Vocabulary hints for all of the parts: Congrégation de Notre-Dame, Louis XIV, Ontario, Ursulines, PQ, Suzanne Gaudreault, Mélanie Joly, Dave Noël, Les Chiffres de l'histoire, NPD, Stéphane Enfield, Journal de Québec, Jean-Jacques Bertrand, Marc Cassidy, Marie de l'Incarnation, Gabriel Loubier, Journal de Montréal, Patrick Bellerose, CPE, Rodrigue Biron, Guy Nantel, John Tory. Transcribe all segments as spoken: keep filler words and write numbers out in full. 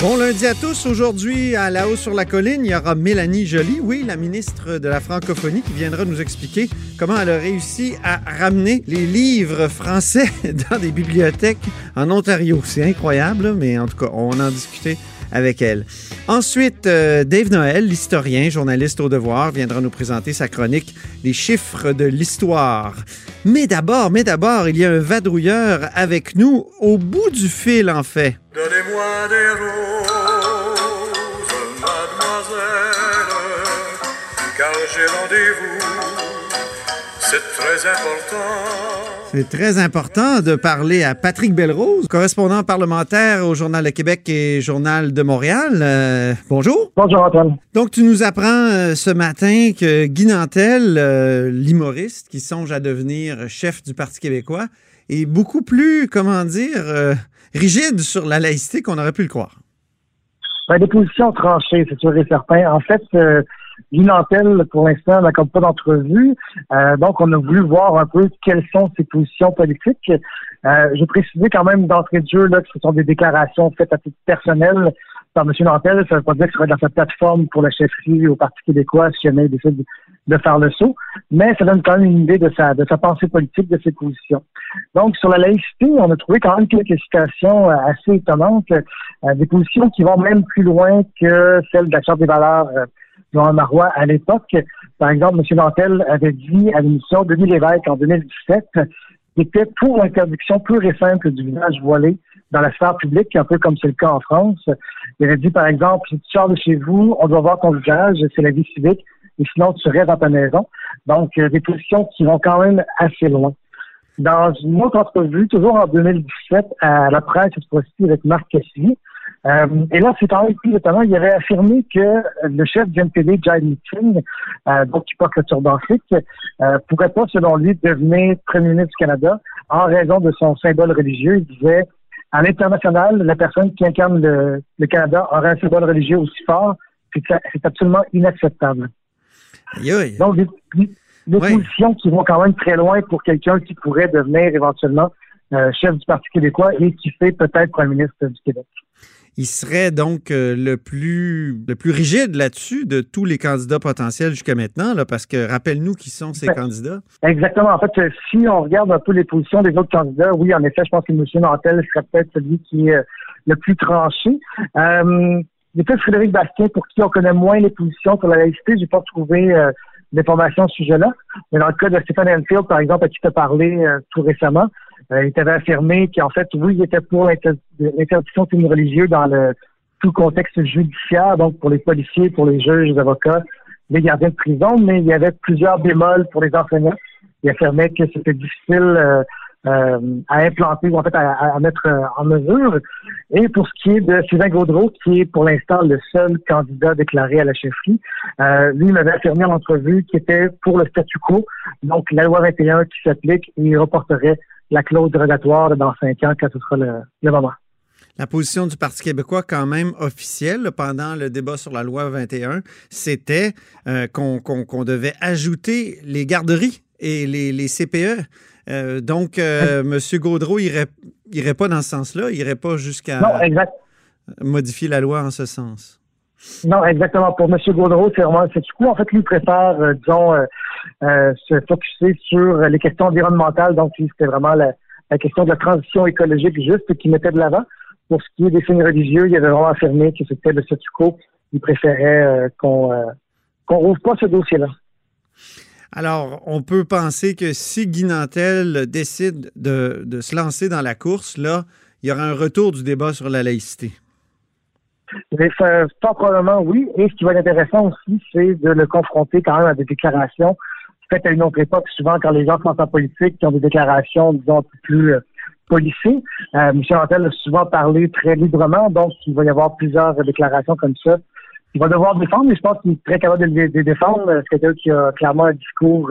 Bon lundi à tous. Aujourd'hui, à Là-haut sur la colline, il y aura Mélanie Joly, oui, la ministre de la francophonie, qui viendra nous expliquer comment elle a réussi à ramener les livres français dans des bibliothèques en Ontario. C'est incroyable, mais en tout cas, on en discutait avec elle. Ensuite, euh, Dave Noël, l'historien, journaliste au Devoir, viendra nous présenter sa chronique « Les chiffres de l'histoire ». Mais d'abord, mais d'abord, il y a un vadrouilleur avec nous, au bout du fil, en fait. Donnez-moi des roses, mademoiselle, car j'ai rendez-vous, c'est très important. C'est très important de parler à Patrick Bellerose, correspondant parlementaire au Journal de Québec et Journal de Montréal. Euh, bonjour. Bonjour, Antoine. Donc, tu nous apprends euh, ce matin que Guy Nantel, euh, l'humoriste qui songe à devenir chef du Parti québécois, est beaucoup plus, comment dire, euh, rigide sur la laïcité qu'on aurait pu le croire. Ben, des positions tranchées, c'est sûr et certain. En fait... Euh, Guy Nantel, pour l'instant, n'accorde pas d'entrevue. Euh, donc, on a voulu voir un peu quelles sont ses positions politiques. Euh, je précisais quand même d'entrée de jeu là, que ce sont des déclarations faites à titre personnel par M. Nantel. Ça ne veut pas dire que ce sera dans sa plateforme pour la chefferie au Parti québécois si jamais il décide de faire le saut. Mais ça donne quand même une idée de sa, de sa pensée politique, de ses positions. Donc, sur la laïcité, on a trouvé quand même quelques citations assez étonnantes, euh, des positions qui vont même plus loin que celles de la Charte des valeurs euh, Jean-Marois à l'époque. Par exemple, M. Nantel avait dit à l'émission Denis Lévesque en deux mille dix-sept qu'il était pour l'interdiction pure et simple du visage voilé dans la sphère publique, un peu comme c'est le cas en France. Il avait dit, par exemple, si tu sors de chez vous, on doit voir ton visage, c'est la vie civique, et sinon tu restes dans ta maison. Donc, des positions qui vont quand même assez loin. Dans une autre entrevue, toujours en deux mille dix-sept, à la presse, cette fois-ci avec Marc Cassidy, Euh, et là, c'est quand même plus étonnant. Il avait affirmé que le chef du N P D, Jagmeet Singh, euh, donc qui porte le turban afrique, euh, pourrait pas, selon lui, devenir premier ministre du Canada en raison de son symbole religieux. Il disait, à l'international, la personne qui incarne le, le Canada aurait un symbole religieux aussi fort. C'est, c'est absolument inacceptable. Aïe, aïe. Donc, des, des oui. positions qui vont quand même très loin pour quelqu'un qui pourrait devenir éventuellement euh, chef du Parti québécois et qui fait peut-être premier ministre du Québec. Il serait donc euh, le plus le plus rigide là-dessus de tous les candidats potentiels jusqu'à maintenant, là, parce que rappelle-nous qui sont ces ben, candidats. Exactement. En fait, euh, si on regarde un peu les positions des autres candidats, oui, en effet, je pense que M. Nantel serait peut-être celui qui est euh, le plus tranché. Euh, il y a peut-être Frédéric Bastien, pour qui on connaît moins les positions sur la laïcité. Je n'ai pas trouvé euh, d'informations à ce sujet-là. Mais dans le cas de Stéphane Enfield, par exemple, à qui tu as parlé euh, tout récemment, Euh, il avait affirmé qu'en fait, oui, il était pour l'inter- l'interdiction de signes religieux dans le tout contexte judiciaire, donc pour les policiers, pour les juges, les avocats, les gardiens de prison, mais il y avait plusieurs bémols pour les enseignants. Il affirmait que c'était difficile euh, euh, à implanter ou en fait à, à mettre en mesure. Et pour ce qui est de Suzanne Gaudreault, qui est pour l'instant le seul candidat déclaré à la chefferie, euh, lui, il m'avait affirmé en entrevue qu'il était pour le statu quo, donc la loi vingt et un qui s'applique, et il reporterait la clause dérogatoire dans cinq ans quand ce sera le, le moment. La position du Parti québécois, quand même officielle, pendant le débat sur la loi vingt et un, c'était euh, qu'on, qu'on, qu'on devait ajouter les garderies et les, les C P E. Euh, donc, euh, M. Gaudreault irait, irait pas dans ce sens-là, irait pas jusqu'à non, exact. modifier la loi en ce sens. Non, exactement. Pour M. Gaudreault, c'est vraiment c'est du coup, en fait, lui préfère, euh, disons, euh, euh, se focusser sur les questions environnementales. Donc, lui, c'était vraiment la, la question de la transition écologique juste qu'il mettait de l'avant. Pour ce qui est des signes religieux, il avait vraiment affirmé que c'était le statu quo. Il préférait euh, qu'on euh, qu'on rouvre pas ce dossier-là. Alors, on peut penser que si Guy Nantel décide de, de se lancer dans la course, là, il y aura un retour du débat sur la laïcité. Mais ça, fort probablement, oui. Et ce qui va être intéressant aussi, c'est de le confronter quand même à des déclarations faites à une autre époque, souvent quand les gens sont en politique, qui ont des déclarations, disons, plus euh, policées. Euh, M. Nantel a souvent parlé très librement, donc il va y avoir plusieurs euh, déclarations comme ça. Il va devoir défendre, mais je pense qu'il est très capable de les défendre. C'est quelqu'un qui a clairement un discours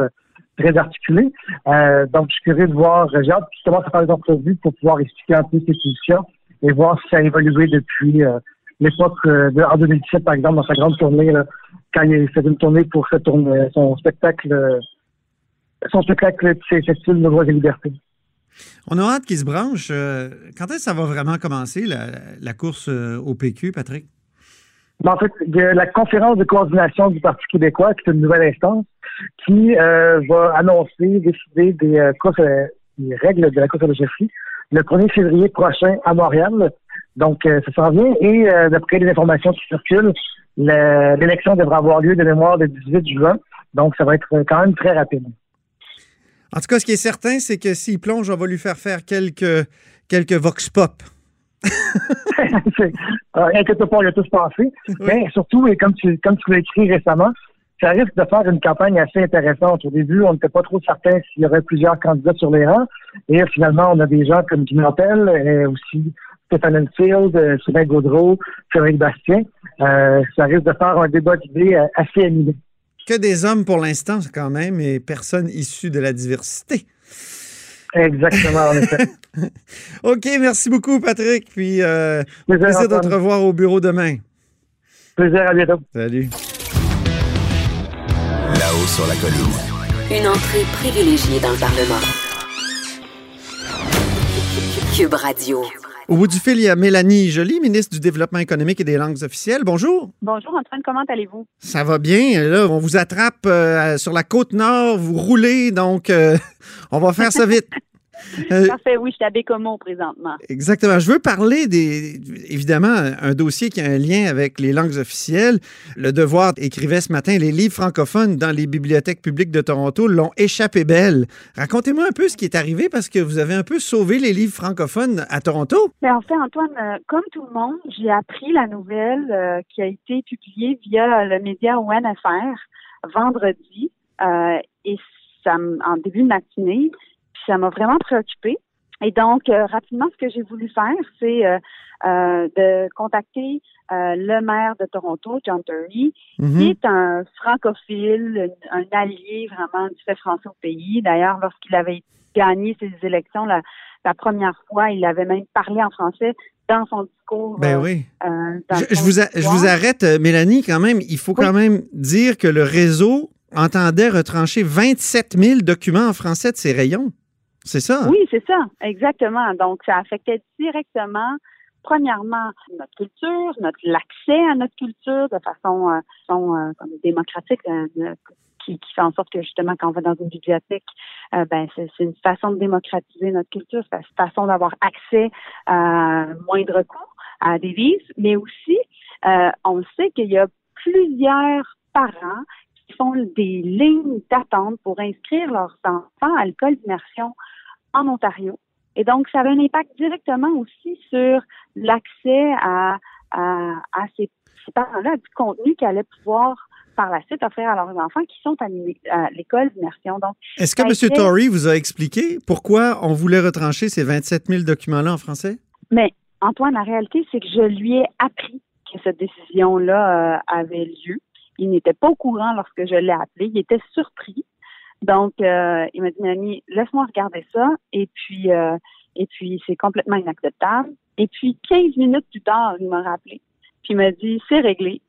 très articulé. Euh, donc, je suis curieux de voir, j'ai hâte justement de faire des entrevues pour pouvoir expliquer un peu ces positions et voir si ça a évolué depuis euh, l'époque euh, de, en deux mille dix-sept, par exemple, dans sa grande tournée, là, quand il faisait une tournée pour cette tournée, son spectacle, euh, son spectacle c'est style de droits et libertés. On a hâte qu'il se branche. Quand est-ce que ça va vraiment commencer, la, la course au P Q, Patrick? Ben, en fait, il y a la conférence de coordination du Parti québécois, qui est une nouvelle instance, qui euh, va annoncer, décider des, euh, courses, euh, des règles de la course à la chefferie le premier février prochain à Montréal. Donc, euh, ça s'en vient. Et euh, d'après les informations qui circulent, le, l'élection devra avoir lieu de mémoire le dix-huit juin. Donc, ça va être quand même très rapide. En tout cas, ce qui est certain, c'est que s'il plonge, on va lui faire faire quelques, quelques vox pop. Inquiète pas, on l'a tous pensé. Oui. Mais surtout, et comme tu, comme tu l'as écrit récemment, ça risque de faire une campagne assez intéressante. Au début, on n'était pas trop certain s'il y aurait plusieurs candidats sur les rangs. Et finalement, on a des gens comme Guy Nantel, et aussi Stéphane Enfield, Suzanne Gaudreault, Frédéric Bastien. Euh, ça risque de faire un débat d'idées assez animé. Que des hommes pour l'instant, quand même, et personne issue de la diversité. Exactement, en effet. OK, merci beaucoup, Patrick. Puis, euh, plaisir, plaisir de te revoir au bureau demain. Plaisir, à bientôt. Salut. Là-haut sur la colline. Une entrée privilégiée dans le Parlement. Q U B Radio. Au bout du fil, il y a Mélanie Joly, ministre du Développement économique et des langues officielles. Bonjour. Bonjour Antoine, comment allez-vous? Ça va bien. Là, on vous attrape euh, sur la Côte-Nord, vous roulez, donc euh, on va faire ça vite. Euh, Parfait, oui, je suis à Bécomo présentement. Exactement. Je veux parler des, évidemment, un dossier qui a un lien avec les langues officielles. Le Devoir écrivait ce matin, les livres francophones dans les bibliothèques publiques de Toronto l'ont échappé belle. Racontez-moi un peu ce qui est arrivé parce que vous avez un peu sauvé les livres francophones à Toronto. Mais en fait, Antoine, euh, comme tout le monde, j'ai appris la nouvelle euh, qui a été publiée via le média O N F R vendredi euh, et ça, en début de matinée. Ça m'a vraiment préoccupée. Et donc, euh, rapidement, ce que j'ai voulu faire, c'est euh, euh, de contacter euh, le maire de Toronto, John Tory, mm-hmm. qui est un francophile, un, un allié vraiment du fait français au pays. D'ailleurs, lorsqu'il avait gagné ses élections la, la première fois, il avait même parlé en français dans son discours. Ben oui. Euh, dans je, son je, vous a, je vous arrête, Mélanie, quand même. Il faut oui. quand même dire que le réseau entendait retrancher vingt-sept mille documents en français de ses rayons. C'est ça? Oui, c'est ça, exactement. Donc, ça affectait directement, premièrement, notre culture, notre l'accès à notre culture de façon, euh, façon euh, démocratique, euh, qui, qui fait en sorte que, justement, quand on va dans une bibliothèque, euh, ben c'est, c'est une façon de démocratiser notre culture, c'est une façon d'avoir accès à moindre coût à des livres, mais aussi, euh, on sait qu'il y a plusieurs parents qui font des lignes d'attente pour inscrire leurs enfants à l'école d'immersion en Ontario. Et donc, ça avait un impact directement aussi sur l'accès à, à, à ces, ces parents-là, du contenu qu'ils allaient pouvoir par la suite offrir à leurs enfants qui sont à, à l'école d'immersion. Donc, est-ce que M. Tory vous a expliqué pourquoi on voulait retrancher ces vingt-sept mille documents-là en français? Mais Antoine, la réalité, c'est que je lui ai appris que cette décision-là euh, avait lieu. Il n'était pas au courant lorsque je l'ai appelé. Il était surpris. Donc, euh, il m'a dit, Mélanie, laisse-moi regarder ça. Et puis, euh, et puis, c'est complètement inacceptable. Et puis, quinze minutes plus tard, il m'a rappelé. Puis, il m'a dit, c'est réglé.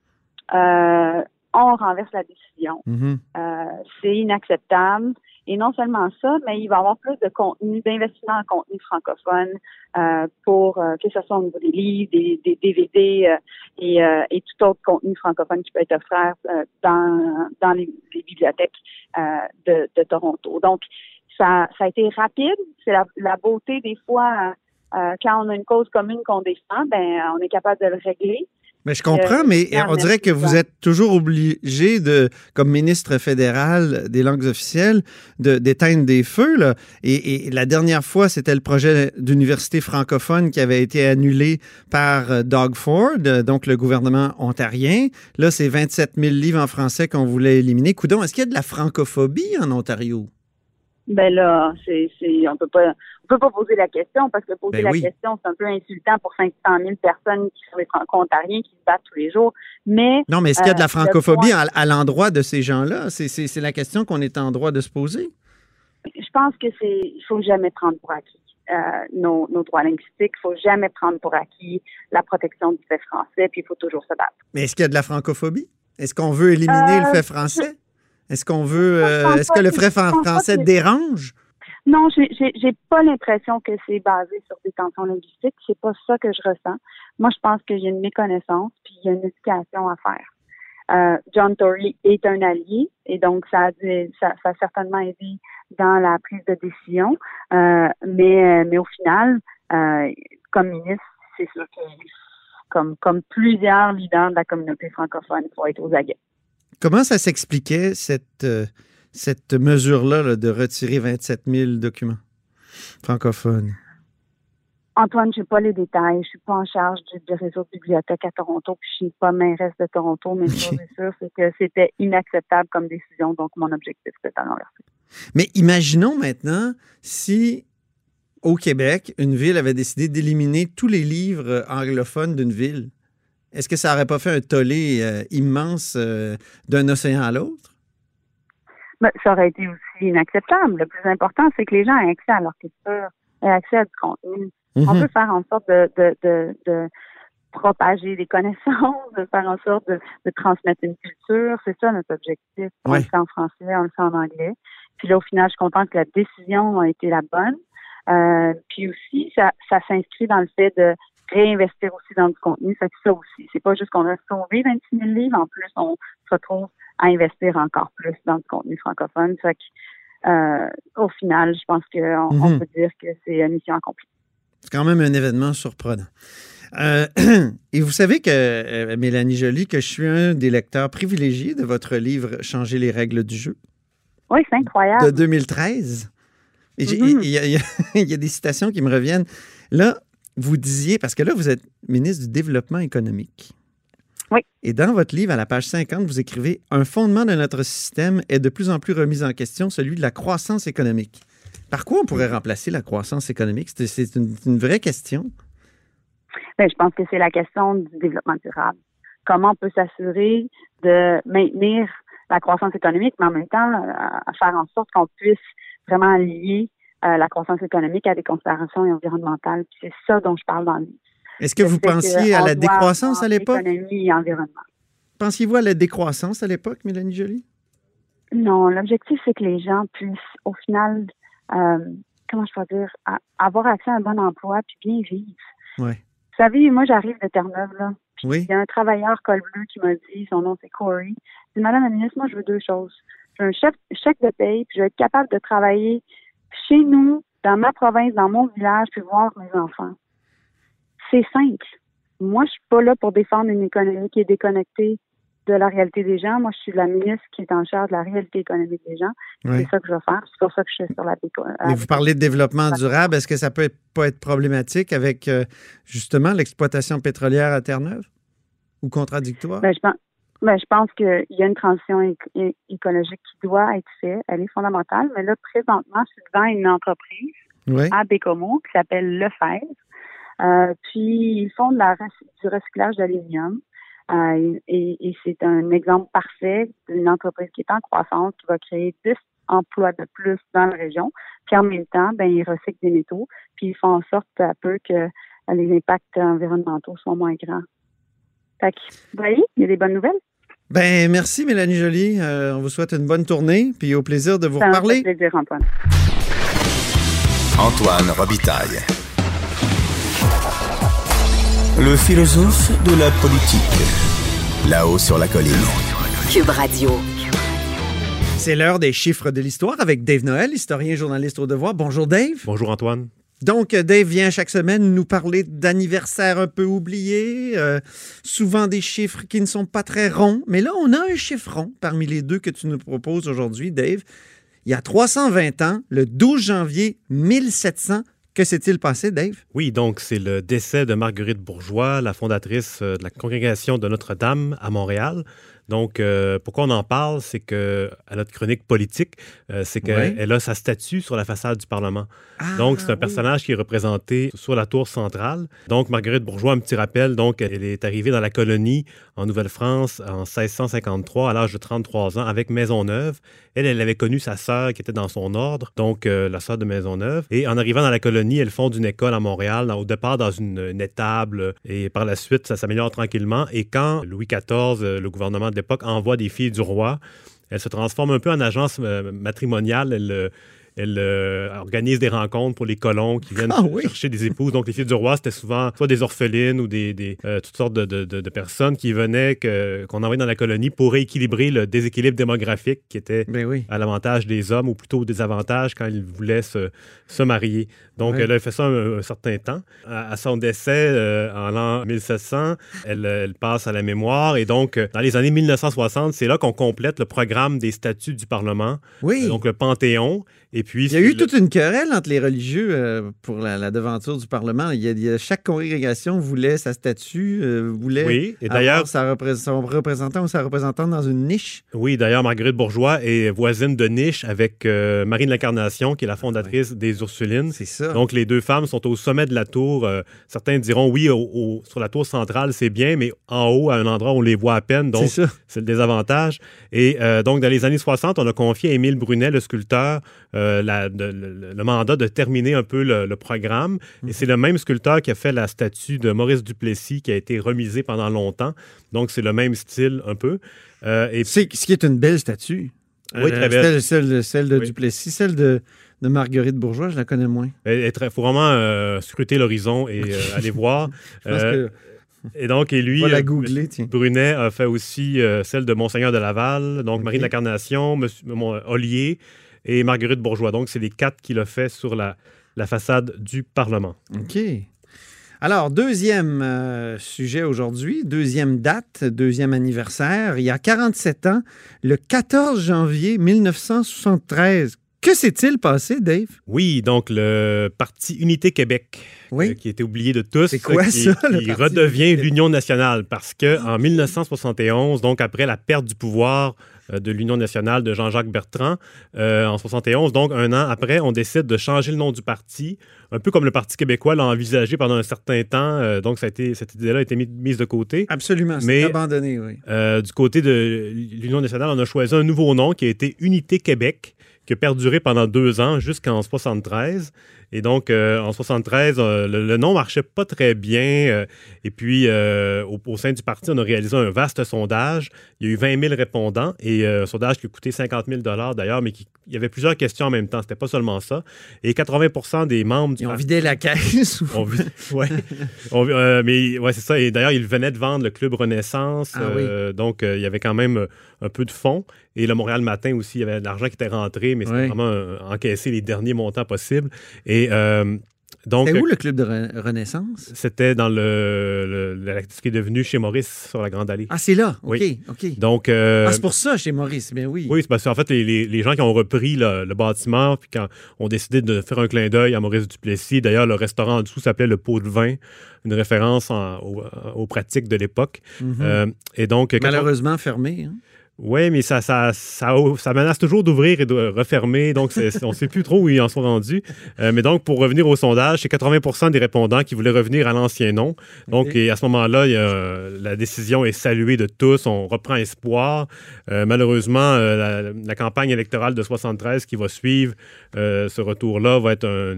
Euh, on renverse la décision. Mm-hmm. Euh, c'est inacceptable. Et non seulement ça, mais il va y avoir plus de contenu, d'investissement en contenu francophone euh, pour euh, que ce soit au niveau des livres, des, des D V D euh, et, euh, et tout autre contenu francophone qui peut être offert euh, dans, dans les, les bibliothèques euh, de, de Toronto. Donc, ça, ça a été rapide. C'est la, la beauté des fois, euh, quand on a une cause commune qu'on défend, ben on est capable de le régler. Mais je comprends, mais on dirait que vous êtes toujours obligé, de, comme ministre fédéral des langues officielles, de, d'éteindre des feux. Là. Et, et la dernière fois, c'était le projet d'université francophone qui avait été annulé par Doug Ford, donc le gouvernement ontarien. Là, c'est vingt-sept mille livres en français qu'on voulait éliminer. Coudon, est-ce qu'il y a de la francophobie en Ontario? Ben là, c'est, c'est, on peut pas, on peut pas poser la question parce que poser ben la oui. question, c'est un peu insultant pour cinq cent mille personnes qui sont des franco-ontariens qui se battent tous les jours. Mais non, mais est-ce euh, qu'il y a de la francophobie à, à l'endroit de ces gens-là? C'est, c'est, c'est la question qu'on est en droit de se poser. Je pense que c'est, il faut jamais prendre pour acquis euh, nos, nos droits linguistiques. Il faut jamais prendre pour acquis la protection du fait français. Puis il faut toujours se battre. Mais est-ce qu'il y a de la francophobie? Est-ce qu'on veut éliminer euh, le fait français? Je... Est-ce qu'on veut, euh, est-ce que le frais français que... dérange? Non, j'ai, j'ai, j'ai pas l'impression que c'est basé sur des tensions linguistiques. C'est pas ça que je ressens. Moi, je pense qu'il y a une méconnaissance puis il y a une éducation à faire. Euh, John Tory est un allié et donc ça a, dû, ça, ça a certainement aidé dans la prise de décision. Euh, mais, mais au final, euh, comme ministre, c'est sûr que comme, comme plusieurs leaders de la communauté francophone, il faut être aux aguets. Comment ça s'expliquait, cette, euh, cette mesure-là là, de retirer vingt-sept mille documents francophones? Antoine, je n'ai pas les détails. Je ne suis pas en charge du, du réseau de bibliothèques à Toronto, puis je ne suis pas mairesse de Toronto, mais ce qui est sûr, c'est que c'était inacceptable comme décision, donc mon objectif, c'était à l'inverser. Mais imaginons maintenant si, au Québec, une ville avait décidé d'éliminer tous les livres anglophones d'une ville. Est-ce que ça n'aurait pas fait un tollé euh, immense euh, d'un océan à l'autre? Ben, ça aurait été aussi inacceptable. Le plus important, c'est que les gens aient accès à leur culture, aient accès à du contenu. Mm-hmm. On peut faire en sorte de, de, de, de propager des connaissances, de faire en sorte de, de transmettre une culture. C'est ça notre objectif. On ouais. le fait en français, on le fait en anglais. Puis là, au final, je suis contente que la décision a été la bonne. Euh, puis aussi, ça, ça s'inscrit dans le fait de réinvestir aussi dans du contenu, ça fait ça aussi. C'est pas juste qu'on a sauvé vingt-six mille livres, en plus, on se retrouve à investir encore plus dans du contenu francophone. Ça fait que, euh, au final, je pense qu'on mm-hmm. on peut dire que c'est une mission accomplie. C'est quand même un événement surprenant. Euh, et vous savez que, euh, Mélanie Joly, que je suis un des lecteurs privilégiés de votre livre « Changer les règles du jeu ». Oui, c'est incroyable. De deux mille treize. Il mm-hmm. y, y, y, y a des citations qui me reviennent. Là, vous disiez, parce que là, vous êtes ministre du Développement économique. Oui. Et dans votre livre, à la page cinquante, vous écrivez « Un fondement de notre système est de plus en plus remis en question, celui de la croissance économique. » Par quoi on pourrait remplacer la croissance économique? C'est, c'est une, une vraie question. Bien, je pense que c'est la question du développement durable. Comment on peut s'assurer de maintenir la croissance économique, mais en même temps, à, à faire en sorte qu'on puisse vraiment lier Euh, la croissance économique à des considérations environnementales. Puis c'est ça dont je parle dans le livre. Est-ce que vous pensiez à la décroissance à l'époque? Économie et environnement. Pensiez-vous à la décroissance à l'époque, Mélanie Joly? Non, l'objectif, c'est que les gens puissent, au final, euh, comment je peux dire, à, avoir accès à un bon emploi puis bien vivre. Ouais. Vous savez, moi, j'arrive de Terre-Neuve, là. Puis oui. Il y a un travailleur col bleu qui m'a dit, son nom, c'est Corey. Il dit, Madame la ministre, moi, je veux deux choses. Je veux un chèque, chèque de paye, puis je veux être capable de travailler chez nous, dans ma province, dans mon village, puis voir mes enfants. C'est simple. Moi, je suis pas là pour défendre une économie qui est déconnectée de la réalité des gens. Moi, je suis la ministre qui est en charge de la réalité économique des gens. Oui. C'est ça que je vais faire. C'est pour ça que je suis sur la déconnecte. Mais vous parlez de développement durable. Est-ce que ça peut être, pas être problématique avec, euh, justement, l'exploitation pétrolière à Terre-Neuve? Ou contradictoire? Ben, je pense... Ben, je pense qu'il y a une transition é- écologique qui doit être faite. Elle est fondamentale. Mais là, présentement, je suis devant une entreprise oui. à Bécomo qui s'appelle Le Faire. Euh, puis, ils font de la, du recyclage d'aluminium. Euh, et, et c'est un exemple parfait d'une entreprise qui est en croissance, qui va créer dix emplois de plus dans la région. Puis, en même temps, ben, ils recyclent des métaux. Puis, ils font en sorte peu à peu que les impacts environnementaux soient moins grands. Fait que, vous voyez, il y a des bonnes nouvelles. Ben merci, Mélanie Joly. Euh, on vous souhaite une bonne tournée, puis au plaisir de vous reparler. Au plaisir, Antoine. Antoine Robitaille. Le philosophe de la politique. Là-haut sur la colline. Q U B Radio. C'est l'heure des chiffres de l'histoire avec Dave Noël, historien et journaliste au Devoir. Bonjour, Dave. Bonjour, Antoine. Donc, Dave vient chaque semaine nous parler d'anniversaires un peu oubliés, euh, souvent des chiffres qui ne sont pas très ronds. Mais là, on a un chiffre rond parmi les deux que tu nous proposes aujourd'hui, Dave. Il y a trois cent vingt ans, le douze janvier mille sept cents, que s'est-il passé, Dave? Oui, donc c'est le décès de Marguerite Bourgeoys, la fondatrice de la Congrégation de Notre-Dame à Montréal. Donc, euh, pourquoi on en parle, c'est que à notre chronique politique, euh, c'est qu'elle oui. a sa statue sur la façade du Parlement. Ah, donc, c'est un personnage oui. qui est représenté sur la tour centrale. Donc, Marguerite Bourgeoys, un petit rappel, donc, elle est arrivée dans la colonie en Nouvelle-France en seize cent cinquante-trois, à l'âge de trente-trois ans, avec Maisonneuve. Elle, elle avait connu sa sœur qui était dans son ordre, donc euh, la sœur de Maisonneuve. Et en arrivant dans la colonie, elle fonde une école à Montréal, dans, au départ dans une, une étable, et par la suite, ça s'améliore tranquillement. Et quand Louis quatorze, le gouvernement de l'époque, envoie des filles du roi, elle se transforme un peu en agence euh, matrimoniale. Elle... Euh, Elle euh, organise des rencontres pour les colons qui viennent ah, oui. chercher des épouses. Donc, les filles du roi, c'était souvent soit des orphelines ou des, des, euh, toutes sortes de, de, de personnes qui venaient, que, qu'on envoyait dans la colonie pour rééquilibrer le déséquilibre démographique qui était oui. à l'avantage des hommes, ou plutôt au désavantage quand ils voulaient se, se marier. Donc, oui. elle a fait ça un, un certain temps. À, à son décès, euh, en l'an mille sept cents, elle, elle passe à la mémoire. Et donc, dans les années mille neuf cent soixante, c'est là qu'on complète le programme des statuts du Parlement. Oui. Euh, donc, le Panthéon. Et puis, il y a eu le... toute une querelle entre les religieux euh, pour la, la devanture du Parlement. Il y a, il y a, chaque congrégation voulait sa statue, euh, voulait oui, et d'ailleurs, avoir sa repré- son représentant ou sa représentante dans une niche. Oui, d'ailleurs, Marguerite Bourgeoys est voisine de niche avec euh, Marie de l'Incarnation, qui est la fondatrice oui. des Ursulines. C'est ça. Donc, les deux femmes sont au sommet de la tour. Euh, certains diront, oui, au, au, sur la tour centrale, c'est bien, mais en haut, à un endroit où on les voit à peine. Donc, c'est, ça. c'est le désavantage. Et euh, donc, dans les années soixante, on a confié à Émile Brunet, le sculpteur, Euh, la, de, le, le mandat de terminer un peu le, le programme. Et c'est le même sculpteur qui a fait la statue de Maurice Duplessis qui a été remisée pendant longtemps. Donc, c'est le même style un peu. Euh, et... C'est ce qui est une belle statue. Oui, très belle. Celle, celle, celle de oui. Duplessis, celle de... de Marguerite Bourgeoys, je la connais moins. Il faut vraiment euh, scruter l'horizon et euh, aller voir. Je pense euh... que... Et donc, et lui, voilà, googler, Brunet a fait aussi euh, celle de Monseigneur de Laval, donc okay. Marie de l'Incarnation, Monsieur, mon, Ollier, et Marguerite Bourgeoys. Donc, c'est les quatre qu'il a fait sur la, la façade du Parlement. OK. Alors, deuxième euh, sujet aujourd'hui, deuxième date, deuxième anniversaire. Il y a quarante-sept ans, le quatorze janvier mille neuf cent soixante-treize, que s'est-il passé, Dave? Oui, donc le Parti Unité Québec, oui. euh, qui était oublié de tous, c'est quoi, qui, ça, qui redevient l'Union nationale, parce qu'en mille neuf cent soixante et onze, donc après la perte du pouvoir de l'Union nationale de Jean-Jacques Bertrand, euh, en soixante et onze, donc un an après, on décide de changer le nom du parti, un peu comme le Parti québécois l'a envisagé pendant un certain temps, euh, donc ça a été, cette idée-là a été mise de côté. Absolument, c'est abandonné, oui. Euh, du côté de l'Union nationale, on a choisi un nouveau nom qui a été Unité Québec, qui a perduré pendant deux ans jusqu'en soixante-treize. Et donc, euh, en soixante-treize, euh, le, le nom ne marchait pas très bien. Euh, et puis, euh, au, au sein du parti, on a réalisé un vaste sondage. Il y a eu vingt mille répondants, et euh, un sondage qui a coûté cinquante mille dollars d'ailleurs, mais qui, il y avait plusieurs questions en même temps. Ce n'était pas seulement ça. Et quatre-vingts pour cent des membres du parti... Ils ont vidé la caisse. Ou... oui, euh, mais ouais, c'est ça. Et d'ailleurs, ils venaient de vendre le club Renaissance. Ah, euh, oui. Donc, euh, il y avait quand même un peu de fonds. Et le Montréal Matin aussi, il y avait de l'argent qui était rentré, mais c'était oui. vraiment euh, encaisser les derniers montants possibles. Et Et euh, donc, c'était où le club de re- Renaissance? C'était dans le, le, ce qui est devenu chez Maurice sur la Grande Allée. Ah, c'est là? OK, oui. OK. Donc, euh, ah, c'est pour ça, chez Maurice, bien oui. Oui, c'est parce qu'en fait, les, les, les gens qui ont repris le, le bâtiment, puis qui ont décidé de faire un clin d'œil à Maurice Duplessis, d'ailleurs, le restaurant en dessous s'appelait le Pot de Vin, une référence en, aux, aux pratiques de l'époque. Mm-hmm. Euh, et donc, malheureusement on... fermé, hein? Oui, mais ça, ça, ça, ça menace toujours d'ouvrir et de refermer, donc c'est, on ne sait plus trop où ils en sont rendus. Euh, mais donc, pour revenir au sondage, c'est quatre-vingts pour cent des répondants qui voulaient revenir à l'ancien nom. Donc, okay. et à ce moment-là, il y a, la décision est saluée de tous, on reprend espoir. Euh, malheureusement, euh, la, la campagne électorale de soixante-treize qui va suivre euh, ce retour-là va être un,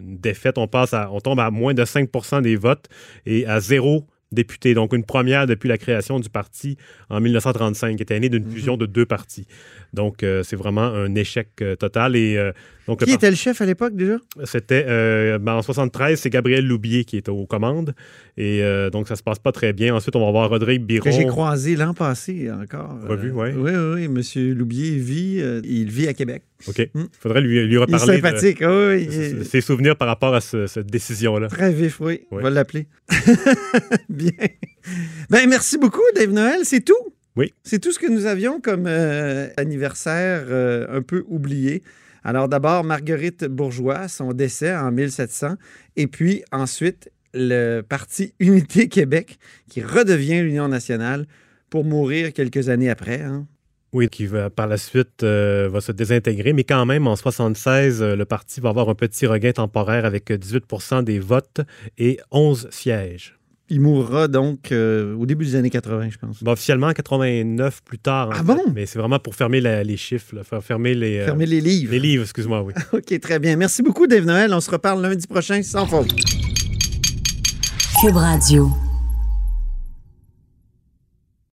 une défaite. On, passe à, on tombe à moins de cinq pour cent des votes et à zéro député, donc une première depuis la création du parti en mille neuf cent trente-cinq, qui était née d'une fusion de deux partis. Donc, euh, c'est vraiment un échec euh, total. Et, euh, donc, qui le parti... était le chef à l'époque, déjà? C'était, euh, ben, en soixante-treize, c'est Gabriel Loubier qui était aux commandes. Et euh, donc, ça se passe pas très bien. Ensuite, on va voir Rodrigue Biron. Que j'ai croisé l'an passé encore. Revu, oui. Euh, oui, oui, monsieur Loubier vit, euh, il vit à Québec. OK. Il faudrait lui, lui reparler. Il est sympathique, de, oui. Il... ses souvenirs par rapport à ce, cette décision-là. Très vif, oui. oui. On va l'appeler. Bien. Ben, merci beaucoup, Dave Noël. C'est tout. Oui. C'est tout ce que nous avions comme euh, anniversaire euh, un peu oublié. Alors, d'abord, Marguerite Bourgeoys, son décès en mille sept cents. Et puis, ensuite, le Parti Unité Québec, qui redevient l'Union nationale pour mourir quelques années après. Hein. Oui, qui va, par la suite euh, va se désintégrer. Mais quand même, en soixante-seize, euh, le parti va avoir un petit regain temporaire avec dix-huit pour cent des votes et onze sièges. Il mourra donc euh, au début des années quatre-vingt, je pense. Bon, officiellement, en quatre-vingt-neuf, plus tard. Ah fait. Bon? Mais c'est vraiment pour fermer la, les chiffres, là, fermer les... Euh, fermer les livres. Les livres, excuse-moi, oui. OK, très bien. Merci beaucoup, Dave Noël. On se reparle lundi prochain, sans faute. Q U B Radio.